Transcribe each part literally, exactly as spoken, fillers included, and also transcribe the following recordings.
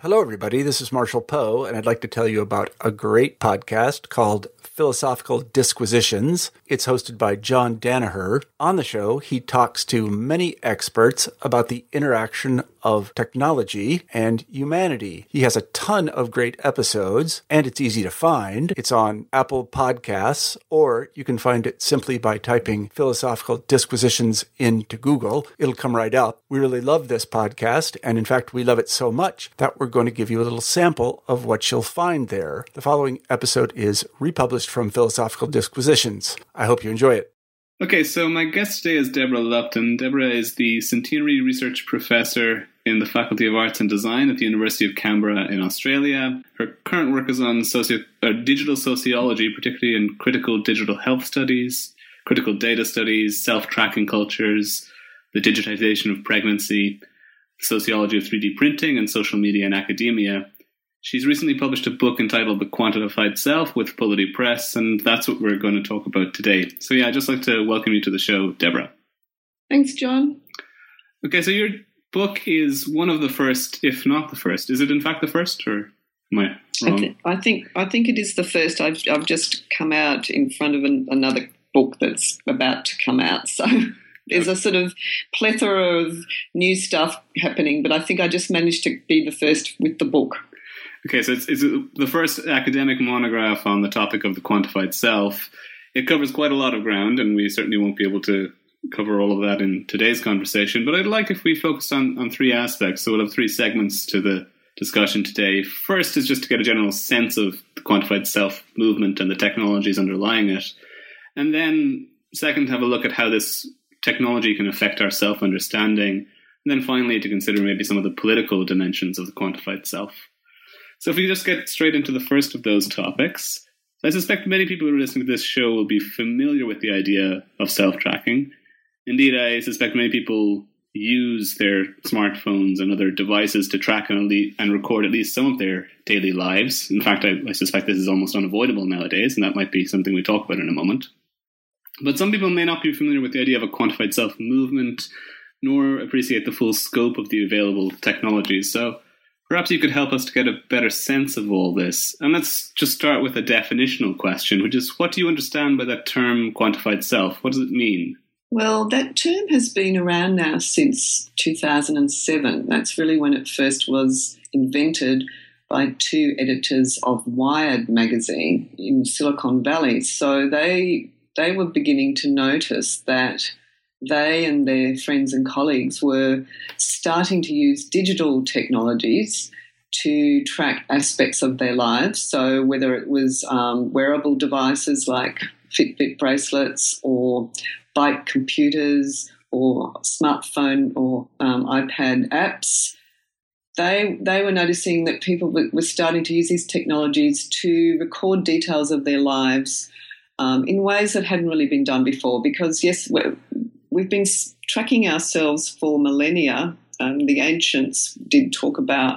Hello, everybody. This is Marshall Poe, and I'd like to tell you about a great podcast called Philosophical Disquisitions. It's hosted by John Danaher. On the show, he talks to many experts about the interaction of technology and humanity. He has a ton of great episodes, and it's easy to find. It's on Apple Podcasts, or you can find it simply by typing Philosophical Disquisitions into Google. It'll come right up. We really love this podcast, and in fact, we love it so much that we're We're going to give you a little sample of what you'll find there. The following episode is republished from Philosophical Disquisitions. I hope you enjoy it. Okay, so my guest today is Deborah Lupton. Deborah is the Centenary Research Professor in the Faculty of Arts and Design at the University of Canberra in Australia. Her current work is on socio- uh, digital sociology, particularly in critical digital health studies, critical data studies, self-tracking cultures, the digitization of pregnancy, sociology of three D printing and social media in academia. She's recently published a book entitled The Quantified Self with Polity Press, and that's what we're going to talk about today. So yeah, I'd just like to welcome you to the show, Deborah. Thanks, John. Okay, so your book is one of the first, if not the first. Is it in fact the first, or am I wrong? I, th- I, think, I think it is the first. I've, I've just come out in front of an, another book that's about to come out, so... There's a sort of plethora of new stuff happening, but I think I just managed to be the first with the book. Okay, so it's, it's the first academic monograph on the topic of the quantified self. It covers quite a lot of ground, and we certainly won't be able to cover all of that in today's conversation. But I'd like if we focused on, on three aspects. So we'll have three segments to the discussion today. First is just to get a general sense of the quantified self movement and the technologies underlying it. And then second, have a look at how this technology can affect our self-understanding. And then finally, to consider maybe some of the political dimensions of the quantified self. So if we just get straight into the first of those topics, I suspect many people who are listening to this show will be familiar with the idea of self-tracking. Indeed, I suspect many people use their smartphones and other devices to track and, and record at least some of their daily lives. In fact, I, I suspect this is almost unavoidable nowadays, and that might be something we talk about in a moment. But some people may not be familiar with the idea of a quantified self movement, nor appreciate the full scope of the available technologies. So perhaps you could help us to get a better sense of all this. And let's just start with a definitional question, which is, what do you understand by that term quantified self? What does it mean? Well, that term has been around now since two thousand seven. That's really when it first was invented by two editors of Wired magazine in Silicon Valley. So they... they were beginning to notice that they and their friends and colleagues were starting to use digital technologies to track aspects of their lives. So whether it was um, wearable devices like Fitbit bracelets or bike computers or smartphone or um, iPad apps, They they were noticing that people were starting to use these technologies to record details of their lives Um, in ways that hadn't really been done before, because, yes, we've been tracking ourselves for millennia. Um, the ancients did talk about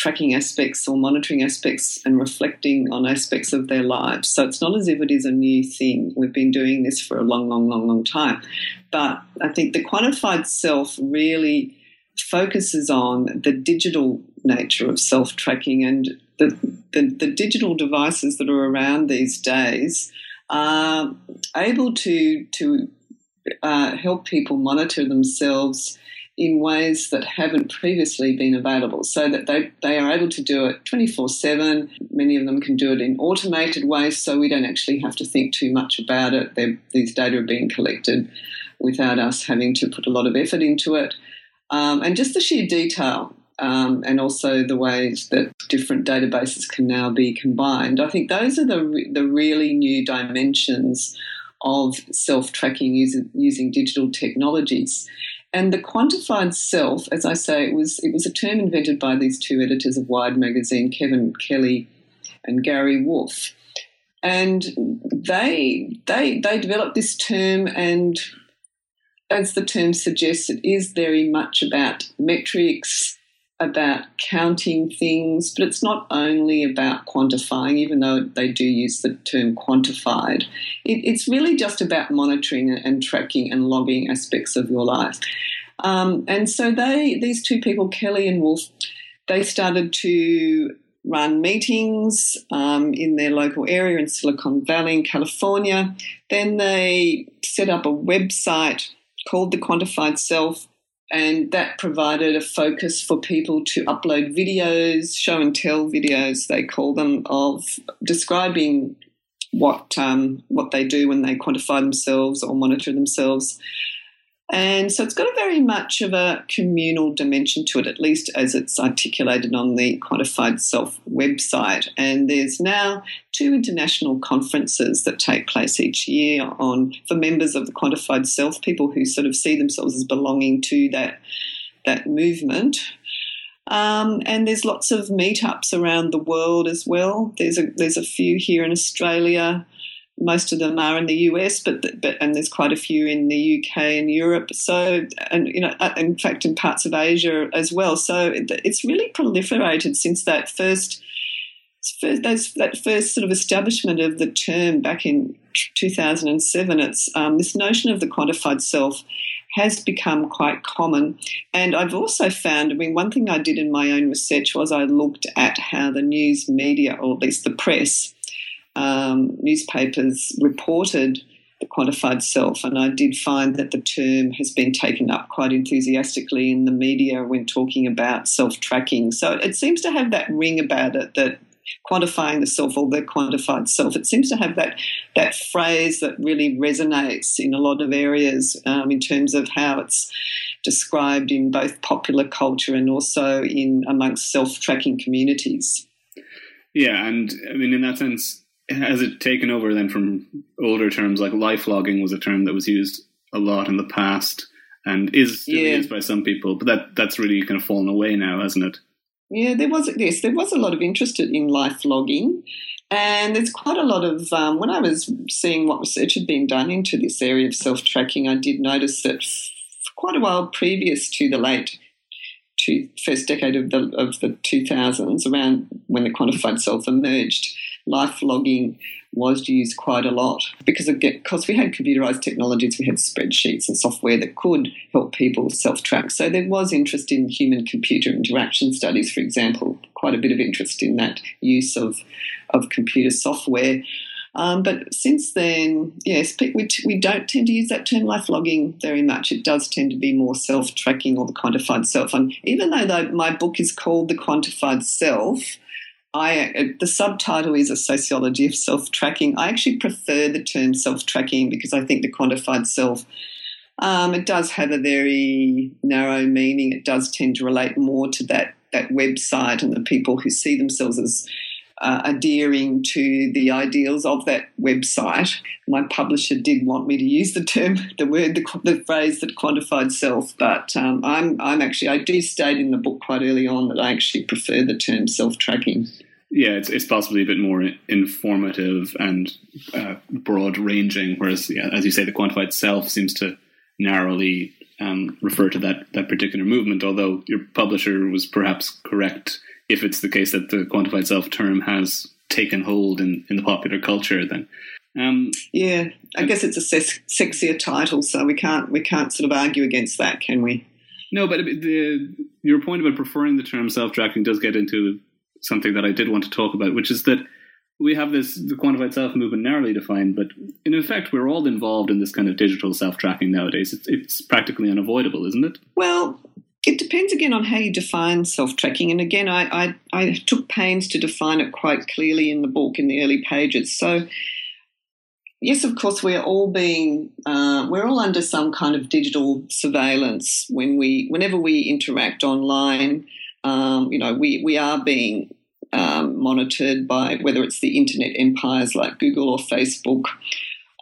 tracking aspects or monitoring aspects and reflecting on aspects of their lives. So it's not as if it is a new thing. We've been doing this for a long, long, long, long time. But I think the quantified self really focuses on the digital nature of self-tracking, and the, the, the digital devices that are around these days are able to to uh, help people monitor themselves in ways that haven't previously been available, so that they, they are able to do it twenty-four seven. Many of them can do it in automated ways, so we don't actually have to think too much about it. They're, these data are being collected without us having to put a lot of effort into it. Um, and just the sheer detail um, and also the ways that different databases can now be combined. I think those are the re- the really new dimensions of self-tracking using, using digital technologies. And the quantified self, as I say, it was it was a term invented by these two editors of Wired magazine, Kevin Kelly and Gary Wolf. And they they they developed this term, and as the term suggests, it is very much about metrics, about counting things, but it's not only about quantifying, even though they do use the term quantified. It, it's really just about monitoring and tracking and logging aspects of your life. Um, and so they, these two people, Kelly and Wolf, they started to run meetings um, in their local area in Silicon Valley in California. Then they set up a website called The Quantified Self, and that provided a focus for people to upload videos, show and tell videos, they call them, of describing what um, what they do when they quantify themselves or monitor themselves. And so it's got a very much of a communal dimension to it, at least as it's articulated on the Quantified Self website. And there's now two international conferences that take place each year on for members of the Quantified Self, people who sort of see themselves as belonging to that, that movement. Um, and there's lots of meetups around the world as well. There's a, there's a few here in Australia. Most of them are in the U S, but the, but and there's quite a few in the U K and Europe. So, and you know, in fact, in parts of Asia as well. So it, it's really proliferated since that first, first those, that first sort of establishment of the term back in two thousand seven. It's um, this notion of the quantified self has become quite common. And I've also found, I mean, one thing I did in my own research was I looked at how the news media, or at least the press, Um, newspapers reported the quantified self, and I did find that the term has been taken up quite enthusiastically in the media when talking about self-tracking. So it seems to have that ring about it, that quantifying the self or the quantified self. It seems to have that that phrase that really resonates in a lot of areas um, in terms of how it's described in both popular culture and also in amongst self-tracking communities. Yeah, and I mean, in that sense, has it taken over then from older terms like life logging was a term that was used a lot in the past and is still yeah. used by some people, but that, that's really kind of fallen away now, hasn't it? Yeah, there was yes, there was a lot of interest in life logging, and there's quite a lot of um, when I was seeing what research had been done into this area of self-tracking, I did notice that for quite a while previous to the late two, first decade of the of the two thousands, around when the quantified self emerged, life logging was used quite a lot because, again, because we had computerised technologies, we had spreadsheets and software that could help people self-track. So there was interest in human-computer interaction studies, for example, quite a bit of interest in that use of, of computer software. Um, but since then, yes, we, t- we don't tend to use that term life logging very much. It does tend to be more self-tracking or the quantified self. And even though, though my book is called The Quantified Self, I, the subtitle is A Sociology of Self-Tracking. I actually prefer the term self-tracking because I think the quantified self, um, it does have a very narrow meaning. It does tend to relate more to that, that website and the people who see themselves as uh, adhering to the ideals of that website. My publisher did want me to use the term, the word, the, the phrase, the quantified self, but um, I'm, I'm actually, I do state in the book quite early on that I actually prefer the term self-tracking. Yeah, it's it's possibly a bit more informative and uh, broad-ranging, whereas, yeah, as you say, the quantified self seems to narrowly um, refer to that, that particular movement, although your publisher was perhaps correct. If it's the case that the quantified self term has taken hold in, in the popular culture, then... Um, yeah, I guess it's a ses- sexier title, so we can't we can't sort of argue against that, can we? No, but the, your point about preferring the term self-tracking does get into something that I did want to talk about, which is that we have this the quantified self movement narrowly defined, but in effect we're all involved in this kind of digital self-tracking nowadays. It's, it's practically unavoidable, isn't it? Well, it depends again on how you define self-tracking, and again I, I, I took pains to define it quite clearly in the book in the early pages. So yes, of course, we're all being uh, we're all under some kind of digital surveillance when we whenever we interact online. Um, you know, we we are being um, monitored by whether it's the internet empires like Google or Facebook,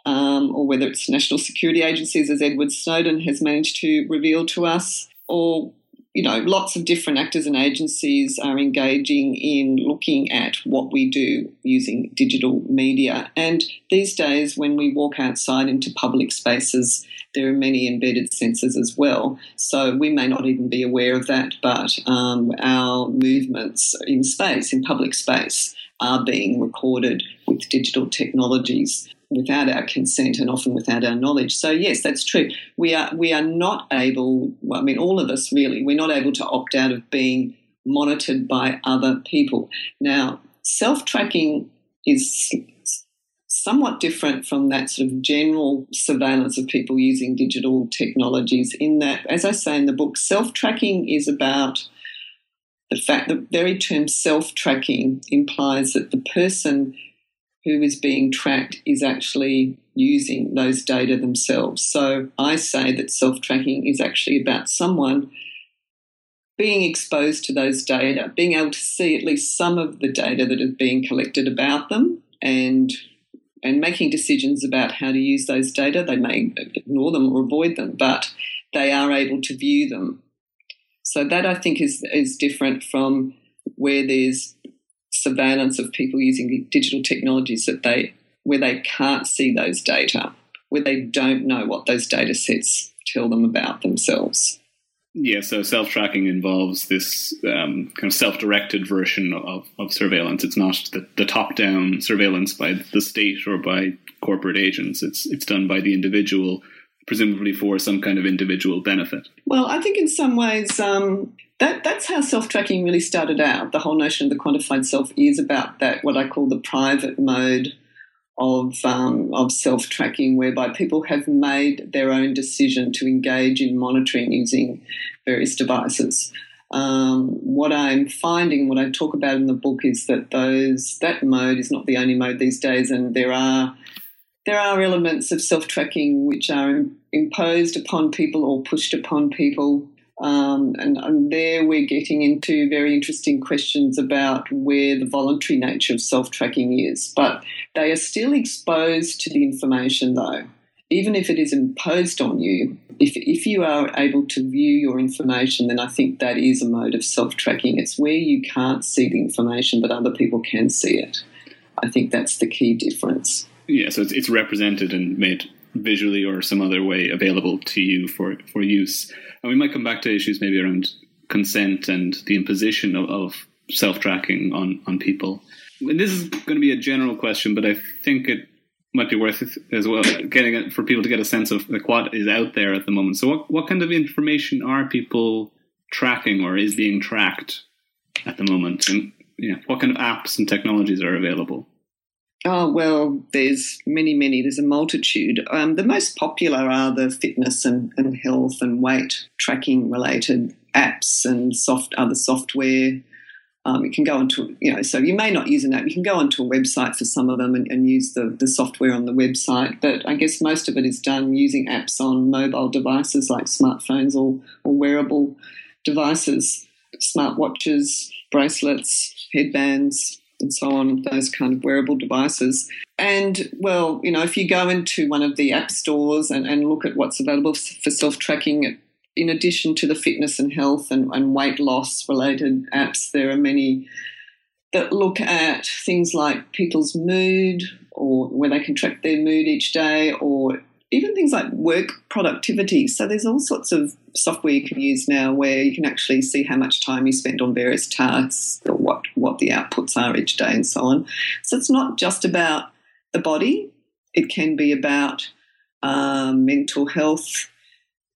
um, or whether it's national security agencies, as Edward Snowden has managed to reveal to us, or you know, lots of different actors and agencies are engaging in looking at what we do using digital media. And these days when we walk outside into public spaces, there are many embedded sensors as well. So we may not even be aware of that, but um, our movements in space, in public space, are being recorded with digital technologies without our consent and often without our knowledge. So, yes, that's true. We are we are not able, well, I mean, all of us really, we're not able to opt out of being monitored by other people. Now, self-tracking is somewhat different from that sort of general surveillance of people using digital technologies in that, as I say in the book, self-tracking is about the fact that the very term self-tracking implies that the person who is being tracked is actually using those data themselves. So I say that self-tracking is actually about someone being exposed to those data, being able to see at least some of the data that is being collected about them and and making decisions about how to use those data. They may ignore them or avoid them, but they are able to view them. So that, I think, is is different from where there's surveillance of people using digital technologies that they where they can't see those data, where they don't know what those data sets tell them about themselves. Yeah, so self-tracking involves this um, kind of self-directed version of, of surveillance. It's not the, the top-down surveillance by the state or by corporate agents. It's it's done by the individual, presumably for some kind of individual benefit. Well, I think in some ways um, that that's how self-tracking really started out. The whole notion of the quantified self is about that, what I call the private mode of um, of self-tracking, whereby people have made their own decision to engage in monitoring using various devices. Um, what I'm finding, what I talk about in the book, is that those that mode is not the only mode these days, and there are There are elements of self-tracking which are imposed upon people or pushed upon people, um, and, and there we're getting into very interesting questions about where the voluntary nature of self-tracking is. But they are still exposed to the information, though. Even if it is imposed on you, if, if you are able to view your information, then I think that is a mode of self-tracking. It's where you can't see the information but other people can see it. I think that's the key difference. Yeah, so it's, it's represented and made visually or some other way available to you for, for use. And we might come back to issues maybe around consent and the imposition of, of self-tracking on, on people. And this is going to be a general question, but I think it might be worth it as well, getting it for people to get a sense of like what is out there at the moment. So what, what kind of information are people tracking or is being tracked at the moment? And yeah, what kind of apps and technologies are available? Oh, well, there's many, many. There's a multitude. Um, the most popular are the fitness and, and health and weight tracking related apps and soft other software. Um, you can go onto, you know, so you may not use an app. You can go onto a website for some of them and, and use the, the software on the website. But I guess most of it is done using apps on mobile devices like smartphones or, or wearable devices, smartwatches, bracelets, headbands, and so on, those kind of wearable devices. And, well, you know, if you go into one of the app stores and, and look at what's available for self-tracking, in addition to the fitness and health and, and weight loss-related apps, there are many that look at things like people's mood or where they can track their mood each day or even things like work productivity. So there's all sorts of software you can use now where you can actually see how much time you spend on various tasks or what, what the outputs are each day and so on. So it's not just about the body. It can be about um, mental health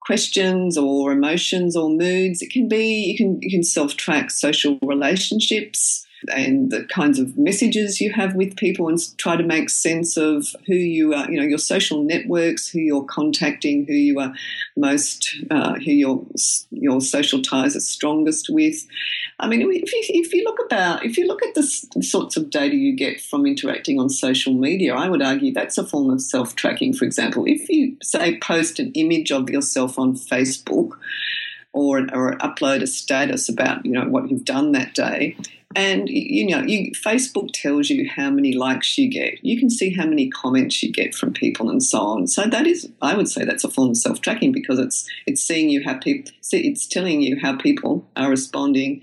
questions or emotions or moods. It can be you can you can self-track social relationships and the kinds of messages you have with people and try to make sense of who you are, you know, your social networks, who you're contacting, who you are most, uh, who your your social ties are strongest with. I mean, if you, if you look about, if you look at the sorts of data you get from interacting on social media, I would argue that's a form of self-tracking, for example. If you, say, post an image of yourself on Facebook or, or upload a status about, you know, what you've done that day, And, you know, you, Facebook tells you how many likes you get. You can see how many comments you get from people and so on. So that is, I would say that's a form of self-tracking, because it's it's seeing you how people, it's telling you how people are responding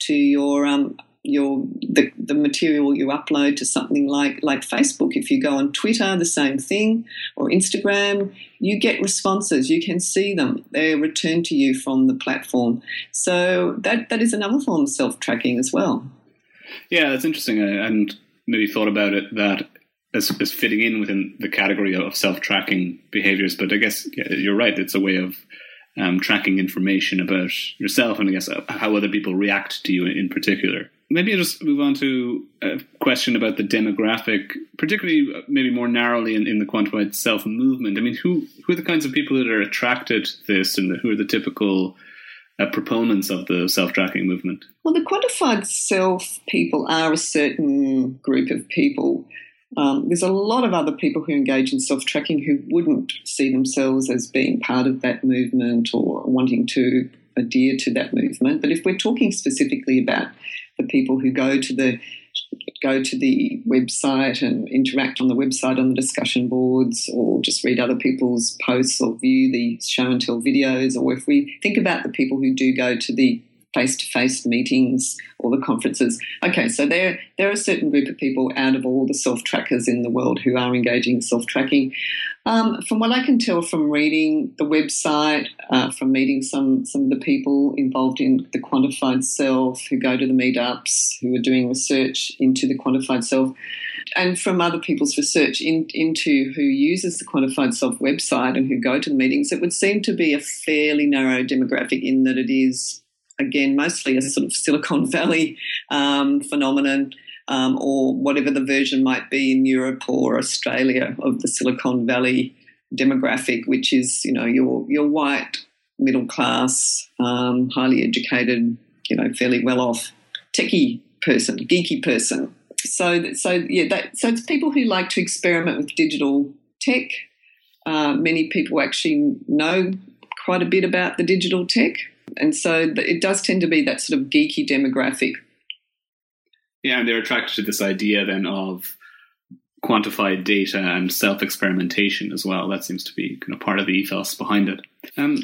to your um your the, the material you upload to something like like Facebook. If you go on Twitter, the same thing, or Instagram, you get responses. You can see them. They're returned to you from the platform. So that that is another form of self-tracking as well. Yeah, that's interesting. I hadn't maybe thought about it that as, as fitting in within the category of self-tracking behaviours, but I guess you're right. It's a way of um, tracking information about yourself and I guess how other people react to you in particular. Maybe I'll just move on to a question about the demographic, particularly maybe more narrowly in, in the quantified self movement. I mean, who, who are the kinds of people that are attracted to this, and who are the typical uh, proponents of the self-tracking movement? Well, the quantified self people are a certain group of people. Um, there's a lot of other people who engage in self-tracking who wouldn't see themselves as being part of that movement or wanting to adhere to that movement. But if we're talking specifically about the people who go to the go to the website and interact on the website on the discussion boards, or just read other people's posts or view the show and tell videos, or if we think about the people who do go to the face-to-face meetings or the conferences. Okay, so there, there are a certain group of people out of all the self-trackers in the world who are engaging in self-tracking. Um, from what I can tell from reading the website, uh, from meeting some, some of the people involved in the quantified self who go to the meetups, who are doing research into the quantified self, and from other people's research in, into who uses the quantified self website and who go to the meetings, it would seem to be a fairly narrow demographic in that it is, again, mostly a sort of Silicon Valley um, phenomenon, um, or whatever the version might be in Europe or Australia of the Silicon Valley demographic, which is, you know, your your white, middle class, um, highly educated, you know, fairly well off, techie person, geeky person. So, so yeah, that, so it's people who like to experiment with digital tech. Uh, many people actually know quite a bit about the digital tech. And so it does tend to be that sort of geeky demographic. Yeah, and they're attracted to this idea then of quantified data and self-experimentation as well. That seems to be kind of part of the ethos behind it. Um,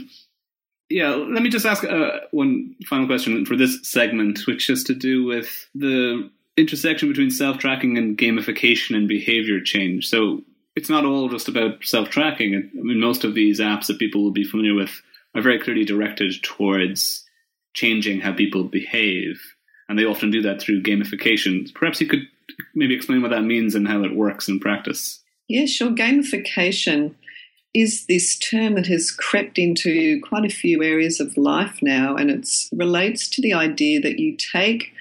yeah, let me just ask uh, one final question for this segment, which is to do with the intersection between self-tracking and gamification and behavior change. So it's not all just about self-tracking. I mean, most of these apps that people will be familiar with are very clearly directed towards changing how people behave, and they often do that through gamification. Perhaps you could maybe explain what that means and how it works in practice. Yeah, sure. Gamification is this term that has crept into quite a few areas of life now, and it relates to the idea that you take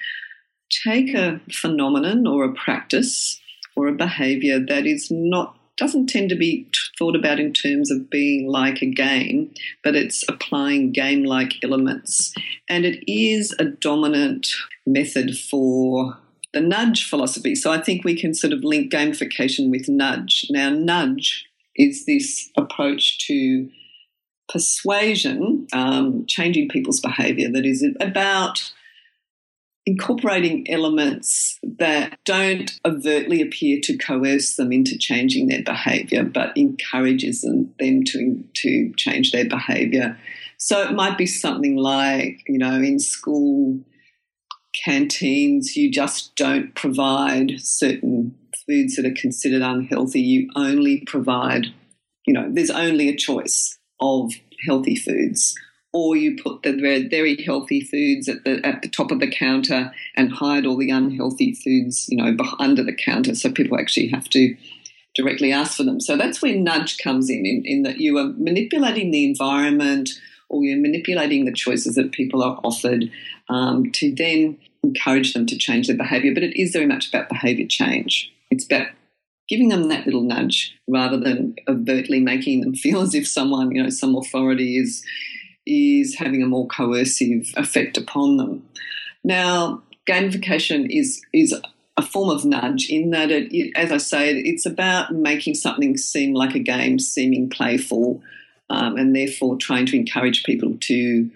take a phenomenon or a practice or a behaviour that is not doesn't tend to be thought about in terms of being like a game, but it's applying game-like elements. And it is a dominant method for the nudge philosophy. So I think we can sort of link gamification with nudge. Now, nudge is this approach to persuasion, um, changing people's behaviour, that is about incorporating elements that don't overtly appear to coerce them into changing their behaviour, but encourages them, them to, to change their behaviour. So it might be something like, you know, in school canteens, you just don't provide certain foods that are considered unhealthy. You only provide, you know, there's only a choice of healthy foods, or you put the very healthy foods at the at the top of the counter and hide all the unhealthy foods, you know, under the counter, so people actually have to directly ask for them. So that's where nudge comes in, in, in that you are manipulating the environment, or you're manipulating the choices that people are offered um, to then encourage them to change their behaviour. But it is very much about behaviour change. It's about giving them that little nudge rather than overtly making them feel as if someone, you know, some authority is... is having a more coercive effect upon them. Now, gamification is is a form of nudge in that, it, as I say, it's about making something seem like a game, seeming playful, um, and therefore trying to encourage people to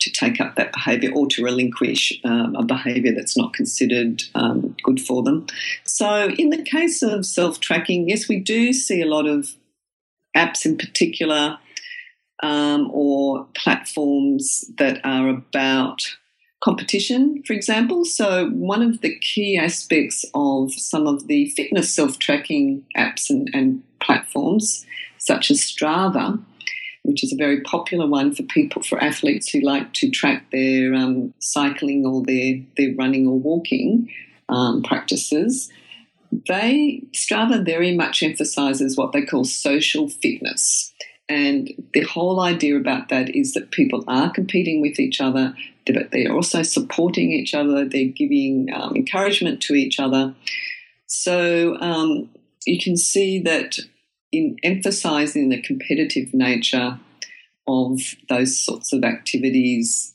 to take up that behaviour or to relinquish um, a behaviour that's not considered um, good for them. So in the case of self-tracking, yes, we do see a lot of apps in particular um, or platforms that are about competition, for example. So one of the key aspects of some of the fitness self-tracking apps and, and platforms such as Strava, which is a very popular one for people, for athletes who like to track their um, cycling or their, their running or walking um, practices, they Strava very much emphasises what they call social fitness. And the whole idea about that is that people are competing with each other, but they're also supporting each other, they're giving um, encouragement to each other. So um, you can see that in emphasising the competitive nature of those sorts of activities,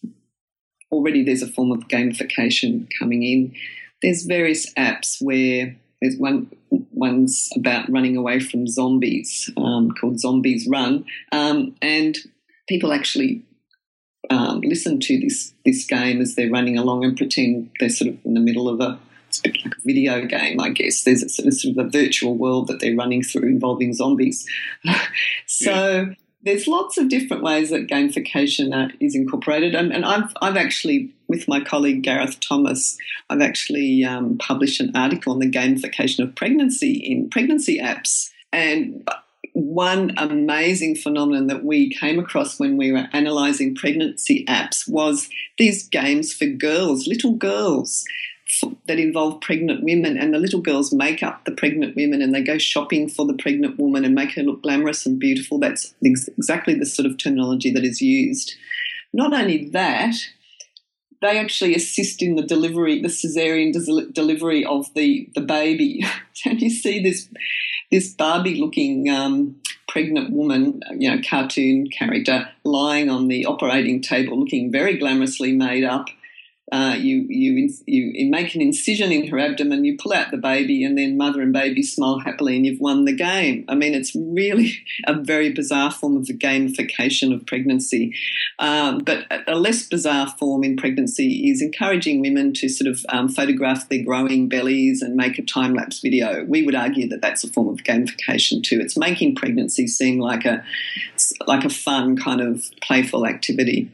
already there's a form of gamification coming in. There's various apps where there's one one's about running away from zombies um, called Zombies Run, um, and people actually um, listen to this this game as they're running along and pretend they're sort of in the middle of a It's a bit like a video game, I guess. There's a sort of, sort of a virtual world that they're running through involving zombies. So yeah. There's lots of different ways that gamification is incorporated. And, and I've, I've actually, with my colleague Gareth Thomas, I've actually um, published an article on the gamification of pregnancy in pregnancy apps. And one amazing phenomenon that we came across when we were analysing pregnancy apps was these games for girls, little girls, that involve pregnant women, and the little girls make up the pregnant women and they go shopping for the pregnant woman and make her look glamorous and beautiful. That's ex- exactly the sort of terminology that is used. Not only that, they actually assist in the delivery, the caesarean des- delivery of the, the baby. And you see this this Barbie-looking um, pregnant woman, you know, cartoon character, lying on the operating table looking very glamorously made up. Uh, you you you make an incision in her abdomen, you pull out the baby, and then mother and baby smile happily and you've won the game. I mean, it's really a very bizarre form of the gamification of pregnancy. Um, but a less bizarre form in pregnancy is encouraging women to sort of um, photograph their growing bellies and make a time-lapse video. We would argue that that's a form of gamification too. It's making pregnancy seem like a like a fun kind of playful activity.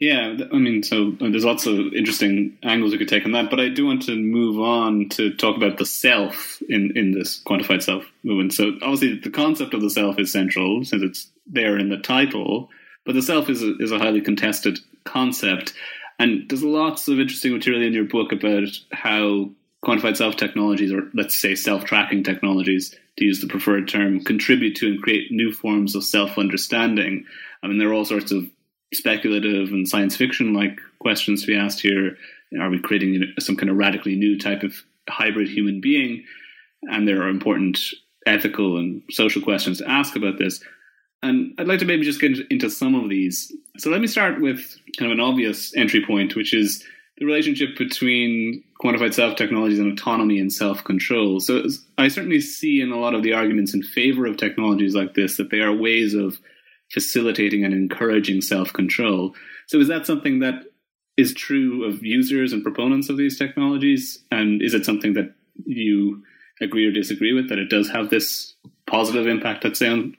Yeah, I mean, so there's lots of interesting angles we could take on that, but I do want to move on to talk about the self in, in this quantified self movement. So obviously the concept of the self is central since it's there in the title, but the self is a, is a highly contested concept. And there's lots of interesting material in your book about how quantified self technologies, or let's say self-tracking technologies, to use the preferred term, contribute to and create new forms of self-understanding. I mean, there are all sorts of speculative and science fiction-like questions to be asked here. Are we creating some kind of radically new type of hybrid human being? And there are important ethical and social questions to ask about this. And I'd like to maybe just get into some of these. So let me start with kind of an obvious entry point, which is the relationship between quantified self-technologies and autonomy and self-control. So I certainly see in a lot of the arguments in favor of technologies like this that they are ways of facilitating and encouraging self-control. So is that something that is true of users and proponents of these technologies? And is it something that you agree or disagree with, that it does have this positive impact, let's say, on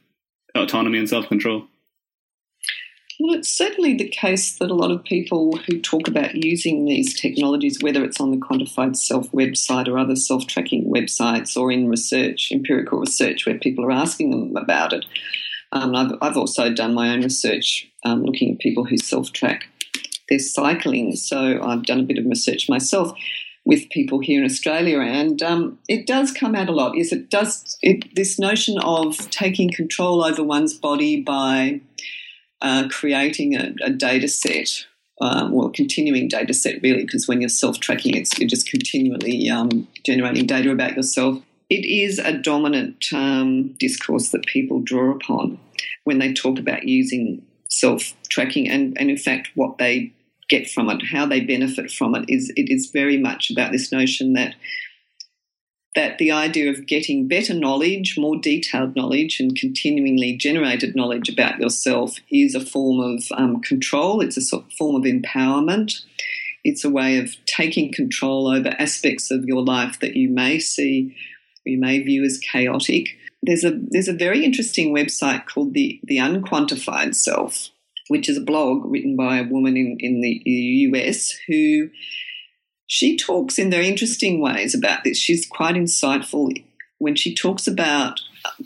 autonomy and self-control? Well, it's certainly the case that a lot of people who talk about using these technologies, whether it's on the Quantified Self website or other self-tracking websites or in research, empirical research, where people are asking them about it, Um, I've, I've also done my own research um, looking at people who self-track their cycling. So I've done a bit of research myself with people here in Australia, and um, it does come out a lot. Is it does it, this notion of taking control over one's body by uh, creating a, a data set, um, or continuing data set really, because when you're self-tracking, it's, you're just continually um, generating data about yourself. It is a dominant um, discourse that people draw upon when they talk about using self-tracking, and, and in fact what they get from it, how they benefit from it, is it is very much about this notion that that the idea of getting better knowledge, more detailed knowledge and continually generated knowledge about yourself is a form of um, control. It's a form of empowerment. It's a way of taking control over aspects of your life that you may see, you may view as chaotic. There's a there's a very interesting website called The, the Unquantified Self, which is a blog written by a woman in, in the U S who she talks in very interesting ways about this. She's quite insightful when she talks about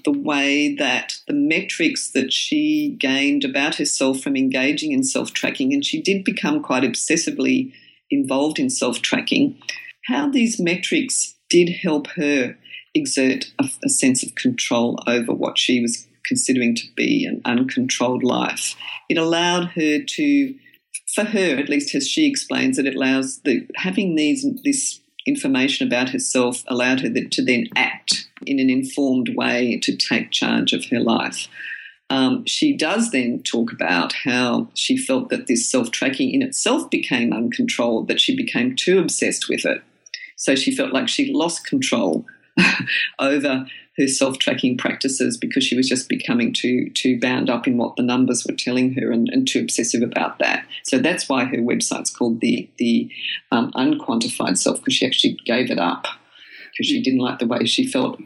the way that the metrics that she gained about herself from engaging in self-tracking, and she did become quite obsessively involved in self-tracking, how these metrics did help her exert a, a sense of control over what she was considering to be an uncontrolled life. It allowed her to, for her at least as she explains it, it allows the having these this information about herself allowed her to then act in an informed way to take charge of her life. Um, she does then talk about how she felt that this self-tracking in itself became uncontrolled, that she became too obsessed with it. So she felt like she lost control over her self-tracking practices because she was just becoming too too bound up in what the numbers were telling her and, and too obsessive about that. So that's why her website's called The, the um, Unquantified Self, because she actually gave it up because she didn't like the way she felt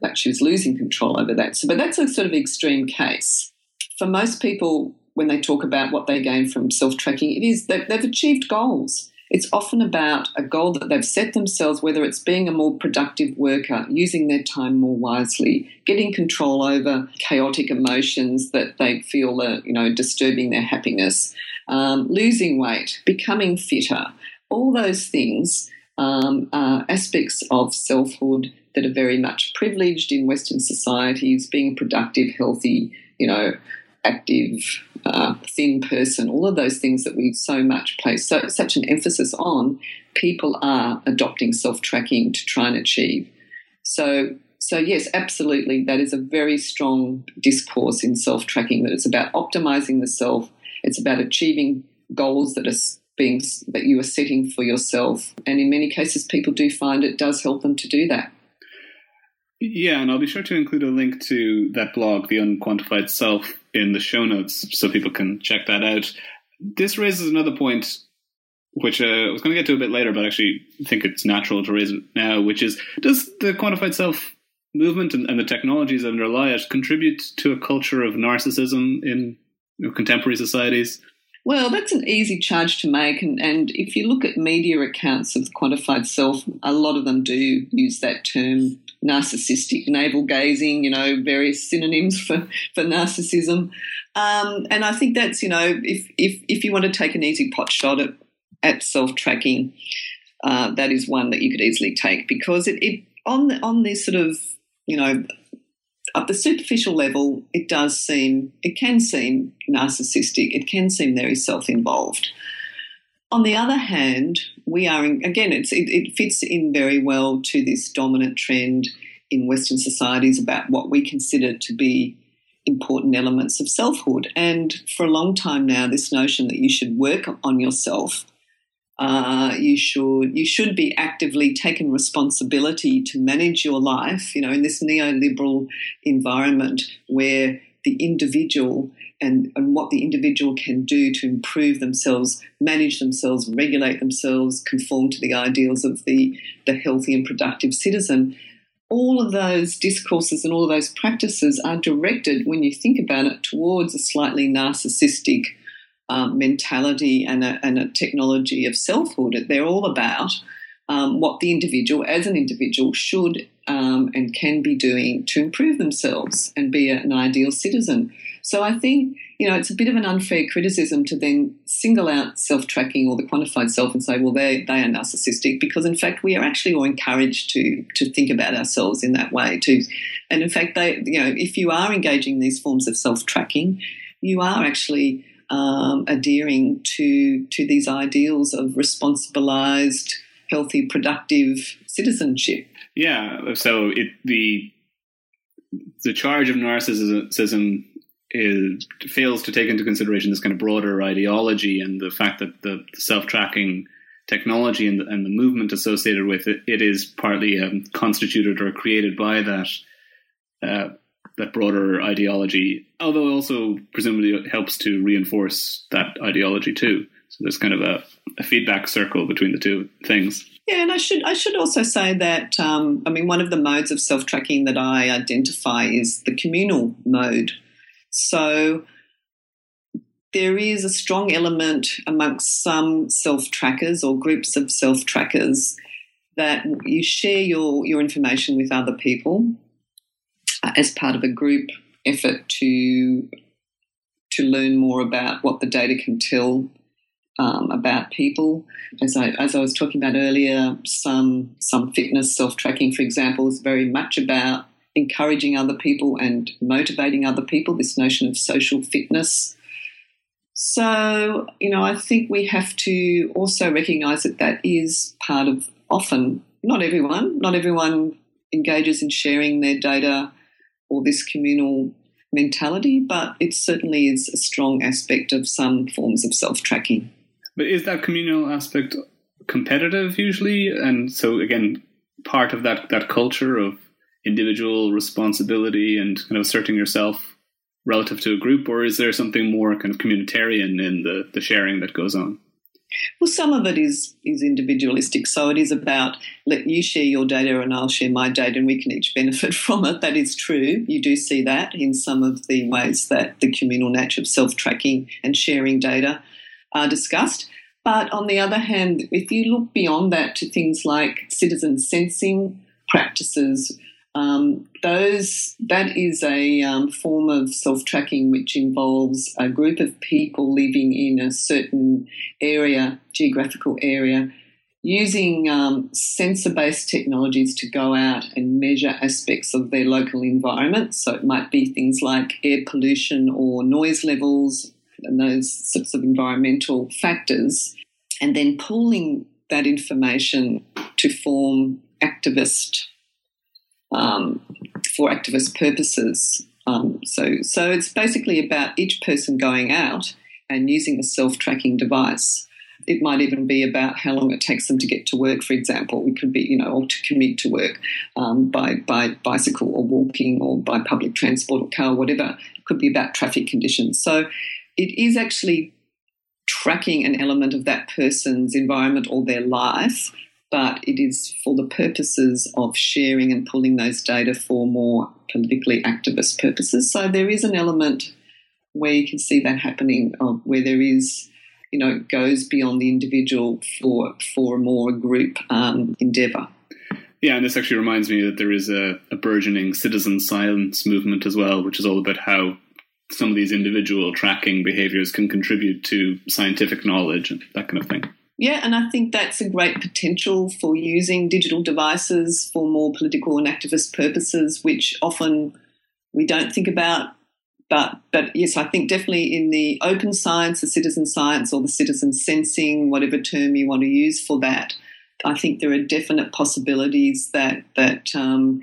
like she was losing control over that. So, but that's a sort of extreme case. For most people, when they talk about what they gain from self-tracking, it is that they've achieved goals. It's often about a goal that they've set themselves, whether it's being a more productive worker, using their time more wisely, getting control over chaotic emotions that they feel are, you know, disturbing their happiness, um, losing weight, becoming fitter. All those things um, are aspects of selfhood that are very much privileged in Western societies, being productive, healthy, you know, active, uh, thin person, all of those things that we so much place so, such an emphasis on, people are adopting self-tracking to try and achieve. So, so yes, absolutely, that is a very strong discourse in self-tracking, that it's about optimising the self, it's about achieving goals that are being that you are setting for yourself, and in many cases people do find it does help them to do that. Yeah, and I'll be sure to include a link to that blog, The Unquantified Self, in the show notes so people can check that out. This raises another point, which uh, I was going to get to a bit later, but actually I think it's natural to raise it now, which is, does the quantified self movement and, and the technologies that underlie it contribute to a culture of narcissism in you know, contemporary societies? Well, that's an easy charge to make, and, and if you look at media accounts of the quantified self, a lot of them do use that term, narcissistic, navel-gazing, you know, various synonyms for, for narcissism. Um, and I think that's, you know, if if if you want to take an easy pot shot at, at self-tracking, uh, that is one that you could easily take, because it, it on the, on this sort of, you know, at the superficial level, it does seem, it can seem narcissistic. It can seem very self-involved. On the other hand, we are, in, again, it's, it, it fits in very well to this dominant trend in Western societies about what we consider to be important elements of selfhood. And for a long time now, this notion that you should work on yourself, Uh, you should you should be actively taking responsibility to manage your life, you know, in this neoliberal environment where the individual and, and what the individual can do to improve themselves, manage themselves, regulate themselves, conform to the ideals of the, the healthy and productive citizen. All of those discourses and all of those practices are directed, when you think about it, towards a slightly narcissistic Um, mentality and a, and a technology of selfhood. They're all about um, what the individual as an individual should um, and can be doing to improve themselves and be an ideal citizen. So I think, you know, it's a bit of an unfair criticism to then single out self-tracking or the quantified self and say, well, they they are narcissistic, because in fact we are actually all encouraged to to think about ourselves in that way too. And in fact, they, you know, if you are engaging in these forms of self-tracking, you are actually Um, adhering to to these ideals of responsibilized, healthy, productive citizenship. Yeah, so it, the the charge of narcissism is, fails to take into consideration this kind of broader ideology and the fact that the self-tracking technology and the, and the movement associated with it, it is partly um, constituted or created by that uh, that broader ideology, although also presumably it helps to reinforce that ideology too. So there's kind of a, a feedback circle between the two things. Yeah, and I should I should also say that, um, I mean, one of the modes of self-tracking that I identify is the communal mode. So there is a strong element amongst some self-trackers or groups of self-trackers that you share your, your information with other people as part of a group effort to to learn more about what the data can tell Um, about people. As I as I was talking about earlier, some some fitness self-tracking, for example, is very much about encouraging other people and motivating other people, this notion of social fitness. So, you know, I think we have to also recognise that that is part of, often, not everyone, not everyone engages in sharing their data or this communal mentality, but it certainly is a strong aspect of some forms of self-tracking. But is that communal aspect competitive usually? And so, again, part of that, that culture of individual responsibility and kind of asserting yourself relative to a group, or is there something more kind of communitarian in the, the sharing that goes on? Well, some of it is is individualistic. So it is about, let you share your data and I'll share my data and we can each benefit from it. That is true. You do see that in some of the ways that the communal nature of self-tracking and sharing data are discussed. But on the other hand, if you look beyond that to things like citizen sensing practices, um, those that is a um, form of self-tracking which involves a group of people living in a certain area, geographical area, using um, sensor-based technologies to go out and measure aspects of their local environment. So it might be things like air pollution or noise levels, and those sorts of environmental factors, and then pooling that information to form activist, um, for activist purposes. Um, so, so it's basically about each person going out and using a self-tracking device. It might even be about how long it takes them to get to work, for example. It could be, you know, or to commute to work um, by, by bicycle or walking or by public transport or car, whatever. It could be about traffic conditions. So it is actually tracking an element of that person's environment or their life, but it is for the purposes of sharing and pulling those data for more politically activist purposes. So there is an element where you can see that happening, of where there is, you know, it goes beyond the individual for for more group um, endeavour. Yeah, and this actually reminds me that there is a, a burgeoning citizen science movement as well, which is all about how some of these individual tracking behaviours can contribute to scientific knowledge and that kind of thing. Yeah, and I think that's a great potential for using digital devices for more political and activist purposes, which often we don't think about. But but yes, I think definitely in the open science, the citizen science or the citizen sensing, whatever term you want to use for that, I think there are definite possibilities that, that um,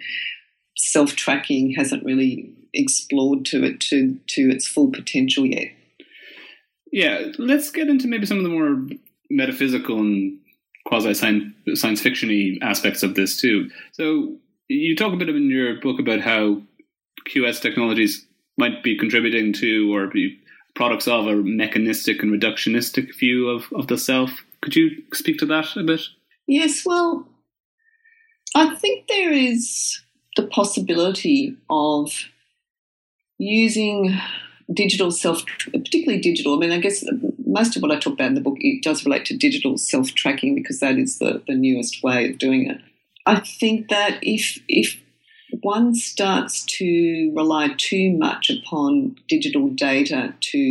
self-tracking hasn't really explored to it to to its full potential yet. Yeah, let's get into maybe some of the more metaphysical and quasi science fiction-y aspects of this too. So you talk a bit in your book about how Q S technologies might be contributing to or be products of a mechanistic and reductionistic view of, of the self. Could you speak to that a bit? Yes, well, I think there is the possibility of using digital self, particularly digital, I mean, I guess most of what I talk about in the book, it does relate to digital self-tracking because that is the, the newest way of doing it. I think that if if one starts to rely too much upon digital data to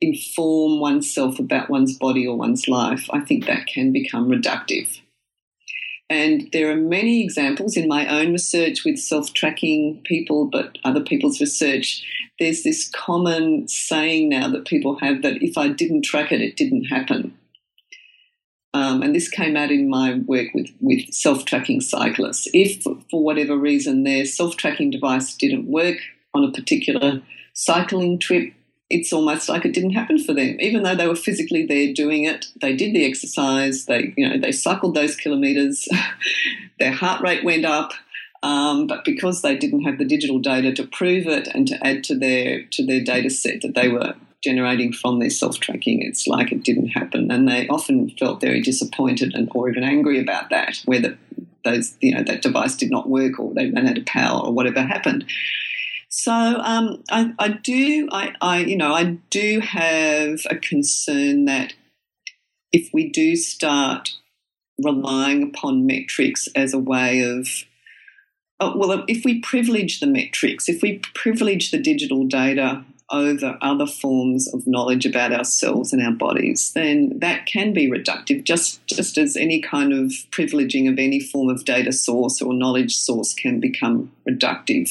inform oneself about one's body or one's life, I think that can become reductive. And there are many examples in my own research with self-tracking people, but other people's research. There's this common saying now that people have that if I didn't track it, it didn't happen. Um, and this came out in my work with, with self-tracking cyclists. If, for whatever reason, their self-tracking device didn't work on a particular cycling trip, it's almost like it didn't happen for them. Even though they were physically there doing it, they did the exercise, they, you know, they cycled those kilometres, their heart rate went up, um, but because they didn't have the digital data to prove it and to add to their to their data set that they were generating from their self-tracking, it's like it didn't happen. And they often felt very disappointed and or even angry about that, whether those, you know, that device did not work or they ran out of power or whatever happened. So um, I, I do, I, I, you know, I do have a concern that if we do start relying upon metrics as a way of, oh, well, if we privilege the metrics, if we privilege the digital data over other forms of knowledge about ourselves and our bodies, then that can be reductive, just, just as any kind of privileging of any form of data source or knowledge source can become reductive.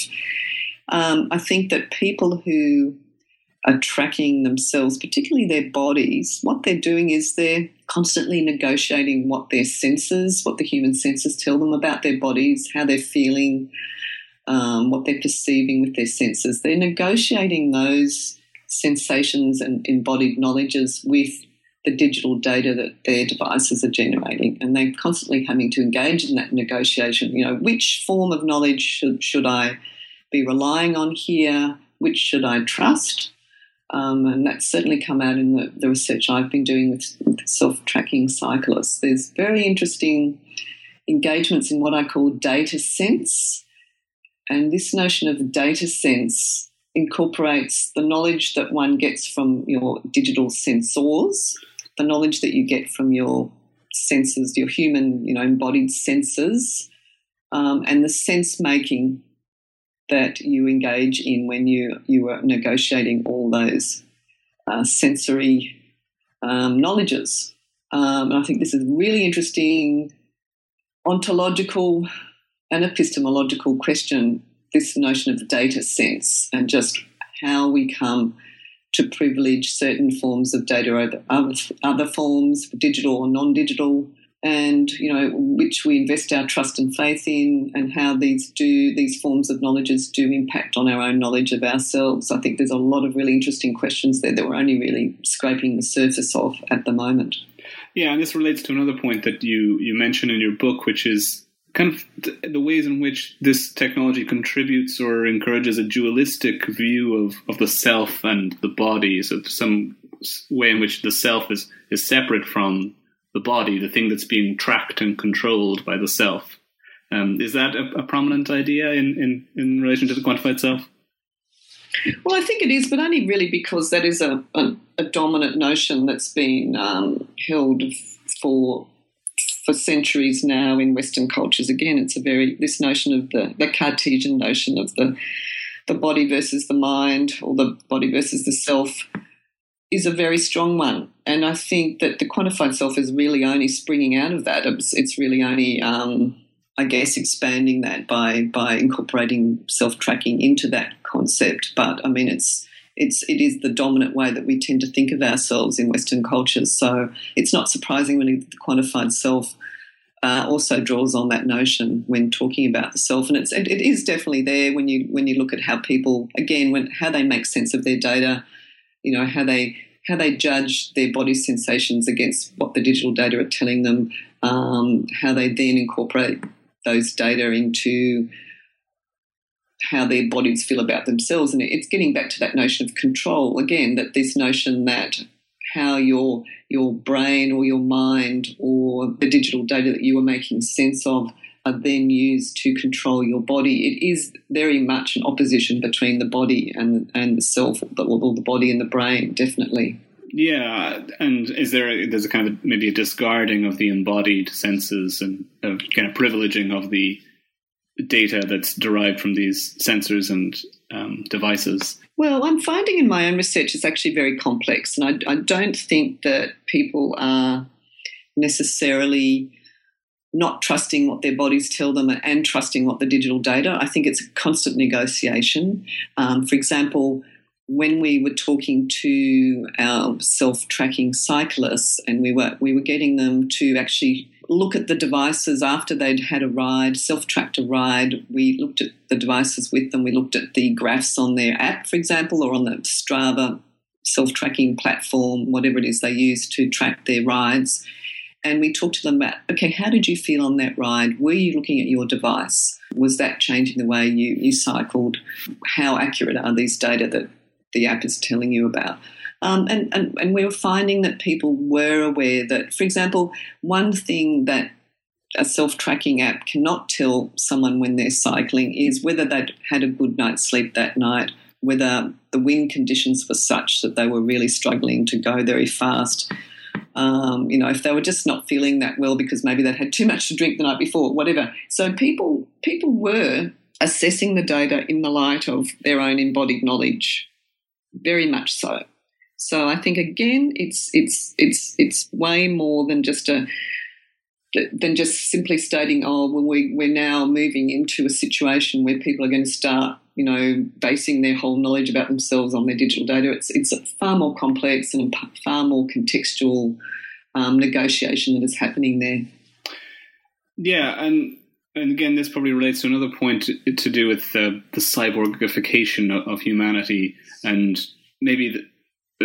Um, I think that people who are tracking themselves, particularly their bodies, what they're doing is they're constantly negotiating what their senses, what the human senses tell them about their bodies, how they're feeling, um, what they're perceiving with their senses. They're negotiating those sensations and embodied knowledges with the digital data that their devices are generating, and they're constantly having to engage in that negotiation. You know, which form of knowledge should, should I be relying on here, which should I trust? Um, and that's certainly come out in the, the research I've been doing with, with self-tracking cyclists. There's very interesting engagements in what I call data sense, and this notion of data sense incorporates the knowledge that one gets from your digital sensors, the knowledge that you get from your senses, your human, you know, embodied senses, um, and the sense-making that you engage in when you, you are negotiating all those uh, sensory um, knowledges. Um, and I think this is a really interesting ontological and epistemological question, this notion of data sense and just how we come to privilege certain forms of data over other, other forms, digital or non-digital, and, you know, which we invest our trust and faith in, and how these do these forms of knowledges do impact on our own knowledge of ourselves. I think there's a lot of really interesting questions there that we're only really scraping the surface of at the moment. Yeah, and this relates to another point that you, you mention in your book, which is kind of the ways in which this technology contributes or encourages a dualistic view of, of the self and the body, so some way in which the self is, is separate from the body, the thing that's being tracked and controlled by the self. Um, is that a, a prominent idea in, in, in relation to the quantified self? Well, I think it is, but only really because that is a, a, a dominant notion that's been um, held for for centuries now in Western cultures. Again, it's a very, this notion of the, the Cartesian notion of the the body versus the mind, or the body versus the self, is a very strong one. And I think that the quantified self is really only springing out of that. It's, it's really only, um, I guess, expanding that by by incorporating self-tracking into that concept. But, I mean, it's it's it is the dominant way that we tend to think of ourselves in Western cultures. So it's not surprising when the quantified self uh, also draws on that notion when talking about the self. And it's, it, it is definitely there when you when you look at how people, again, when how they make sense of their data, you know, how they how they judge their body sensations against what the digital data are telling them, um, how they then incorporate those data into how their bodies feel about themselves. And it's getting back to that notion of control again, that this notion that how your your brain or your mind or the digital data that you are making sense of are then used to control your body. It is very much an opposition between the body and and the self, or the body and the brain, definitely. Yeah, and is there a, there's a kind of a, maybe a discarding of the embodied senses and a kind of privileging of the data that's derived from these sensors and um, devices? Well, I'm finding in my own research it's actually very complex, and I, I don't think that people are necessarily not trusting what their bodies tell them and trusting what the digital data. I think it's a constant negotiation. Um, for example, when we were talking to our self-tracking cyclists, and we were we were getting them to actually look at the devices after they'd had a ride, self-tracked a ride, we looked at the devices with them, we looked at the graphs on their app, for example, or on the Strava self-tracking platform, whatever it is they use to track their rides. And we talked to them about, okay, how did you feel on that ride? Were you looking at your device? Was that changing the way you, you cycled? How accurate are these data that the app is telling you about? Um, and, and, and we were finding that people were aware that, for example, one thing that a self-tracking app cannot tell someone when they're cycling is whether they'd had a good night's sleep that night, whether the wind conditions were such that they were really struggling to go very fast. Um, you know, if they were just not feeling that well because maybe they'd had too much to drink the night before, whatever. So people people were assessing the data in the light of their own embodied knowledge, very much so. So I think again, it's it's it's it's way more than just a than just simply stating, oh, well, we we're now moving into a situation where people are going to start, you know, basing their whole knowledge about themselves on their digital data. It's it's far more complex and far more contextual um, negotiation that is happening there. Yeah, and and again, this probably relates to another point to, to do with the, the cyborgification of, of humanity, and maybe the,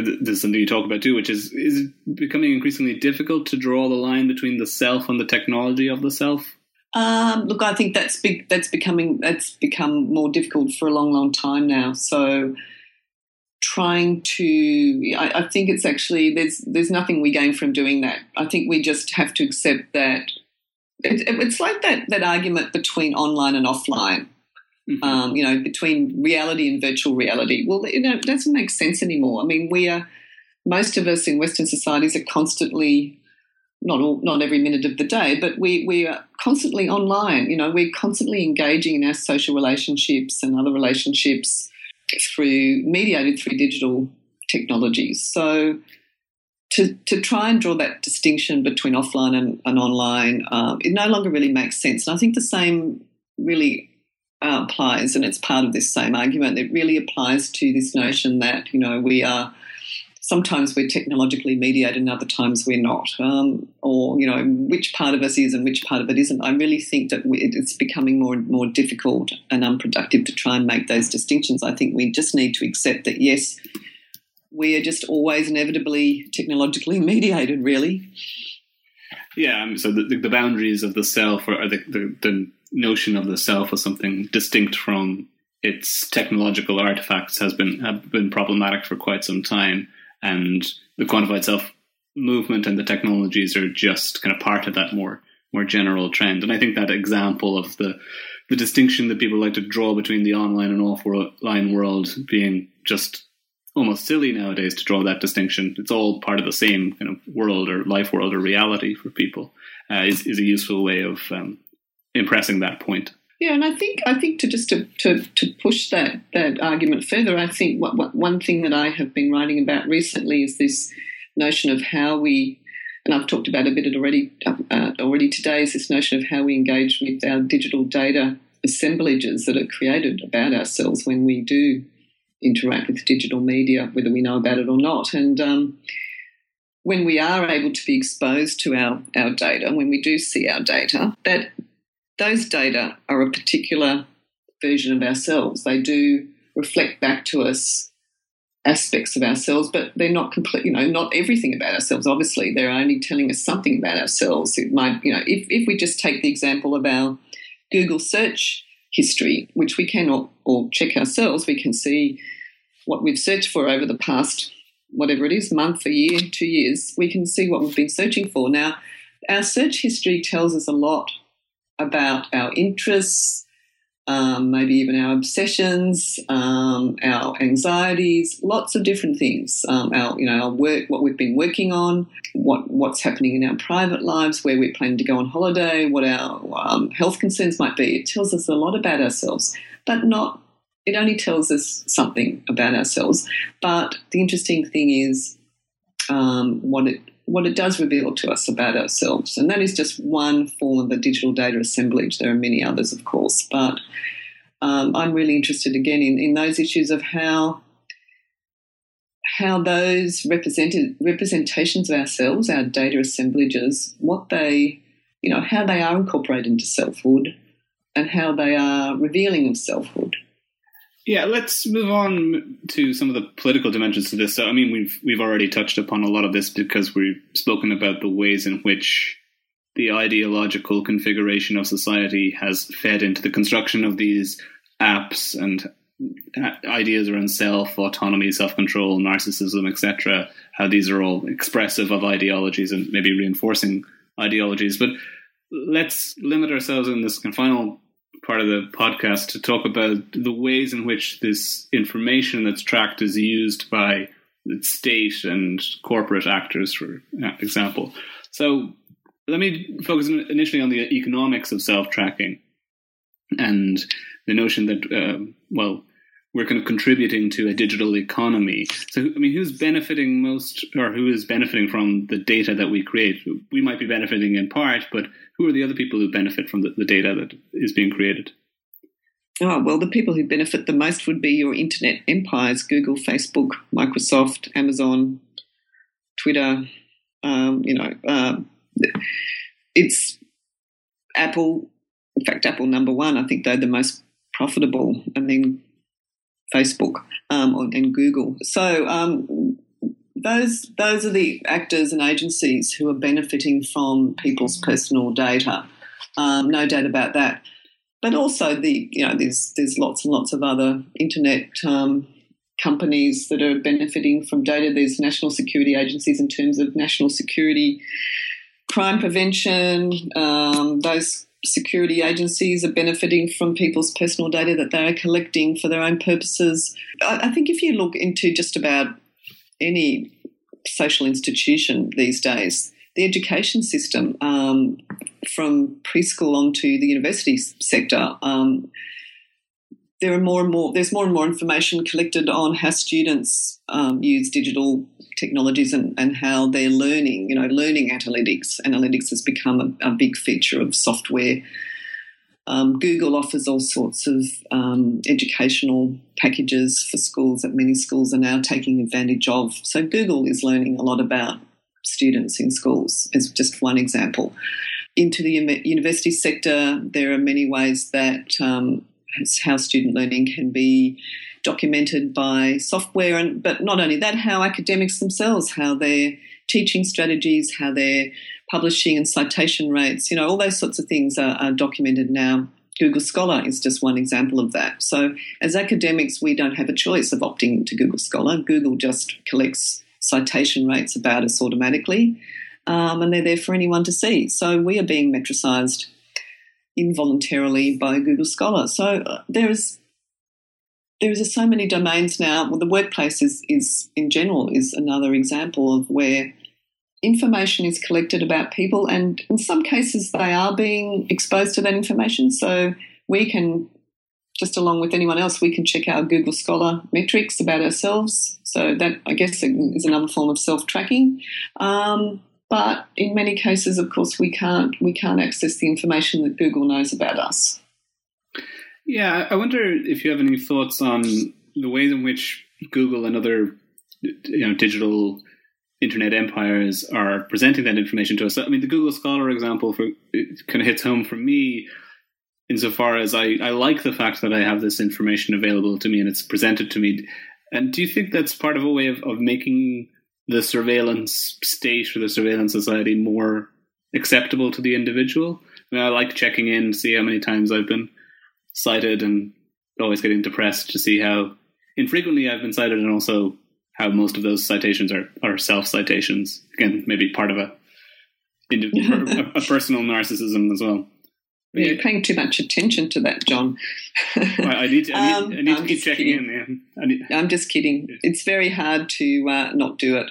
the, there's something you talk about too, which is is it becoming increasingly difficult to draw the line between the self and the technology of the self? Um, look, I think that's be- that's becoming that's become more difficult for a long, long time now. So, trying to, I, I think it's actually there's there's nothing we gain from doing that. I think we just have to accept that it, it, it's like that that argument between online and offline. Mm-hmm. Um, you know, between reality and virtual reality. Well, you know, it doesn't make sense anymore. I mean, we are most of us in Western societies are constantly. Not all, not every minute of the day, but we, we are constantly online. You know, we're constantly engaging in our social relationships and other relationships through mediated through digital technologies. So to to try and draw that distinction between offline and, and online, um, it no longer really makes sense. And I think the same really uh, applies, and it's part of this same argument. It really applies to this notion that, you know, we are sometimes we're technologically mediated and other times we're not, um, or, you know, which part of us is and which part of it isn't. I really think that we, it's becoming more and more difficult and unproductive to try and make those distinctions. I think we just need to accept that, yes, we are just always inevitably technologically mediated, really. Yeah, um, so the, the boundaries of the self or the, the, the notion of the self as something distinct from its technological artifacts has been have been problematic for quite some time. And the quantified self movement and the technologies are just kind of part of that more more general trend. And I think that example of the the distinction that people like to draw between the online and offline world being just almost silly nowadays to draw that distinction. It's all part of the same kind of world or life world or reality for people uh, is, is a useful way of um, impressing that point. Yeah, and I think I think to just to, to, to push that, that argument further, I think what, what one thing that I have been writing about recently is this notion of how we, and I've talked about a bit already uh, already today, is this notion of how we engage with our digital data assemblages that are created about ourselves when we do interact with digital media, whether we know about it or not. And um, when we are able to be exposed to our, our data, when we do see our data, that those data are a particular version of ourselves. They do reflect back to us aspects of ourselves, but they're not complete, you know, not everything about ourselves. Obviously, they're only telling us something about ourselves. It might, you know, if, if we just take the example of our Google search history, which we can all, all check ourselves, we can see what we've searched for over the past, whatever it is, month, a year, two years. We can see what we've been searching for. Now, our search history tells us a lot about our interests, um, maybe even our obsessions, um, our anxieties, lots of different things. Um, our, you know, our work, what we've been working on, what what's happening in our private lives, where we're planning to go on holiday, what our um, health concerns might be. It tells us a lot about ourselves, but not. It only tells us something about ourselves. But the interesting thing is um, what it. what it does reveal to us about ourselves. And that is just one form of the digital data assemblage. There are many others, of course, but um, I'm really interested, again, in, in those issues of how how those represented representations of ourselves, our data assemblages, what they, you know, how they are incorporated into selfhood and how they are revealing of selfhood. Yeah, let's move on to some of the political dimensions to this. So, I mean, we've we've already touched upon a lot of this because we've spoken about the ways in which the ideological configuration of society has fed into the construction of these apps and ideas around self, autonomy, self-control, narcissism, et cetera, how these are all expressive of ideologies and maybe reinforcing ideologies. But let's limit ourselves in this final part of the podcast to talk about the ways in which this information that's tracked is used by the state and corporate actors, for example. So let me focus initially on the economics of self-tracking and the notion that, uh, well, we're kind of contributing to a digital economy. So, I mean, who's benefiting most, or who is benefiting from the data that we create? We might be benefiting in part, but who are the other people who benefit from the, the data that is being created? Oh, well, the people who benefit the most would be your internet empires, Google, Facebook, Microsoft, Amazon, Twitter, um, you know, uh, it's Apple. In fact, Apple number one, I think they're the most profitable, and then Facebook um, and Google. So um, those those are the actors and agencies who are benefiting from people's personal data. Um, no doubt about that. But also the you know there's there's lots and lots of other internet um, companies that are benefiting from data. There's national security agencies in terms of national security, crime prevention. Um, those security agencies are benefiting from people's personal data that they are collecting for their own purposes. I think if you look into just about any social institution these days, the education system, um, from preschool on to the university sector, um, there are more and more. There's more and more information collected on how students um, use digital technologies and, and how they're learning. You know, learning analytics. Analytics has become a, a big feature of software. Um, Google offers all sorts of um, educational packages for schools that many schools are now taking advantage of. So Google is learning a lot about students in schools, as just one example. Into the university sector, there are many ways that um, how student learning can be documented by software, and but not only that, how academics themselves, how their teaching strategies, how their publishing and citation rates, you know, all those sorts of things are, are documented now. Google Scholar is just one example of that. So as academics, we don't have a choice of opting to Google Scholar. Google just collects citation rates about us automatically, um, and they're there for anyone to see. So we are being metricised involuntarily by Google Scholar. So uh, there is there is so many domains now. Well, the workplace is, is in general is another example of where information is collected about people, and in some cases they are being exposed to that information. So we can, just along with anyone else, we can check our Google Scholar metrics about ourselves. So that, I guess, is another form of self-tracking. Um But in many cases, of course, we can't we can't access the information that Google knows about us. Yeah, I wonder if you have any thoughts on the ways in which Google and other, you know, digital internet empires are presenting that information to us. I mean, the Google Scholar example for it kind of hits home for me insofar as I, I like the fact that I have this information available to me and it's presented to me. And do you think that's part of a way of, of making the surveillance state or the surveillance society more acceptable to the individual? I mean, I like checking in to see how many times I've been cited, and always getting depressed to see how infrequently I've been cited, and also how most of those citations are, are self-citations. Again, maybe part of a, a personal narcissism as well. Yeah, you're paying too much attention to that, John. I need to, I need, um, I need to keep checking kidding. in. Yeah. I need... I'm just kidding. It's very hard to uh, not do it.